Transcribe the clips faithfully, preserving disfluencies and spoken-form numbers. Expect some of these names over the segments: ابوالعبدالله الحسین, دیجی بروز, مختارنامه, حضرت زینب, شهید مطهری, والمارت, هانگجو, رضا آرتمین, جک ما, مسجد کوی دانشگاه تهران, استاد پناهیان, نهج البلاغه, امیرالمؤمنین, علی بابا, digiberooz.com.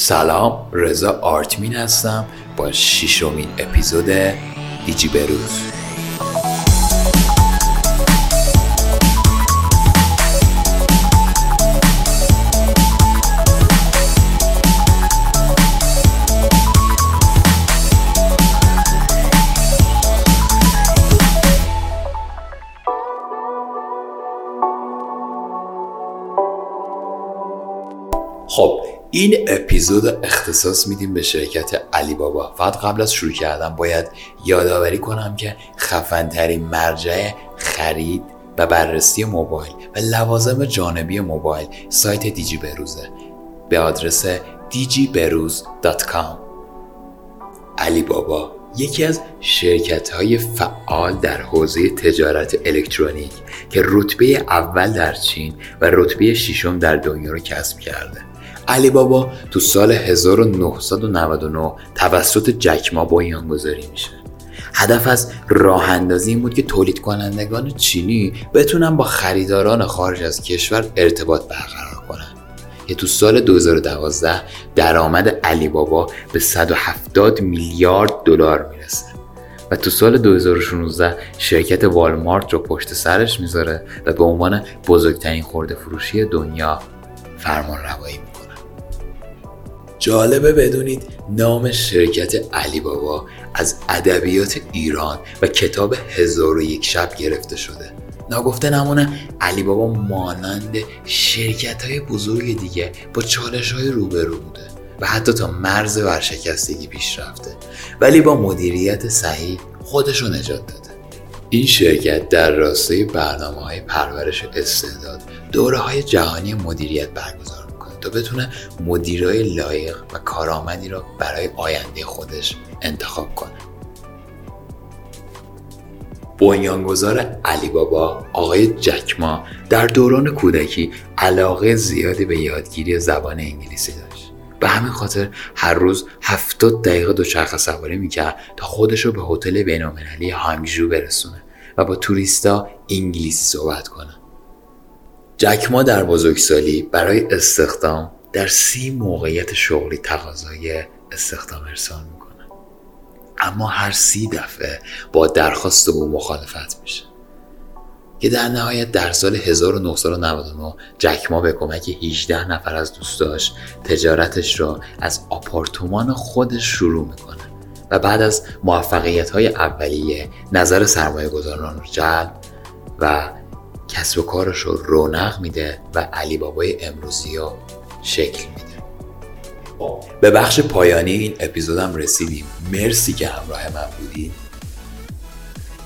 سلام، رضا آرتمین هستم با ششمین اپیزود دیجی بروز. خب این اپیزود اختصاص میدیم به شرکت علی بابا. فقط قبل از شروع کردن باید یادآوری کنم که خفن‌ترین مرجع خرید و بررسی موبایل و لوازم جانبی موبایل سایت دیجی بروزه به آدرس دیجی بروز دات کام. علی بابا یکی از شرکت‌های فعال در حوزه تجارت الکترونیک که رتبه اول در چین و رتبه ششم در دنیا را کسب کرده. علی بابا تو سال هزار و نهصد و نود و نه توسط جک ما بنیانگذاری میشه. هدف از راه اندازی این بود که تولید کنندگان چینی بتونن با خریداران خارج از کشور ارتباط برقرار کنن. که تو سال دو هزار و دوازده درآمد علی بابا به صد و هفتاد میلیارد دلار میرسه و تو سال دو هزار و شانزده شرکت والمارت رو پشت سرش میذاره و به عنوان بزرگترین خرده فروشی دنیا فرمان روایی میکنه. جالبه بدونید نام شرکت علی بابا از ادبیات ایران و کتاب هزار و یک شب گرفته شده. ناگفته نمونه علی بابا مانند شرکت‌های بزرگ دیگه با چالش‌های روبرو بوده و حتی تا مرز ورشکستگی پیش رفته، ولی با مدیریت صحیح خودش رو نجات داده. این شرکت در راستای برنامه‌های پرورش استعداد دوره‌های جهانی مدیریت برگزار تا بتونه مدیرای لایق و کارآمدی را برای آینده خودش انتخاب کنه. بنیانگذار علی بابا آقای جک ما در دوران کودکی علاقه زیادی به یادگیری زبان انگلیسی داشت. به همین خاطر هر روز هفتاد دقیقه دوچرخه سواری میکرد تا خودش رو به هتل بین‌المللی هانگجو برسونه و با توریستا انگلیسی صحبت کنه. جک ما در بزرگسالی برای استخدام در سی موقعیت شغلی تقاضای استخدام ارسال میکنه، اما هر سی دفعه با درخواست او مخالفت میشه که در نهایت در سال هزار و نهصد و نود و نه جک ما به کمک هجده نفر از دوستاش تجارتش را از آپارتمان خودش شروع میکنه و بعد از موفقیت‌های اولیه نظر سرمایه‌گذاران را جلب و کسب و کارش رو رونق میده و علی بابای امروزی رو شکل میده. به بخش پایانی این اپیزودم رسیدیم. مرسی که همراه من بودید.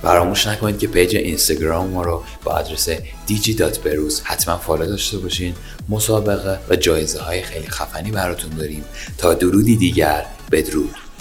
فراموش نکنید که پیج اینستاگرام ما رو با آدرس دیجی دات بروز حتما فالو داشته باشین. مسابقه و جایزه های خیلی خفنی براتون داریم. تا درودی دیگر، بدرود.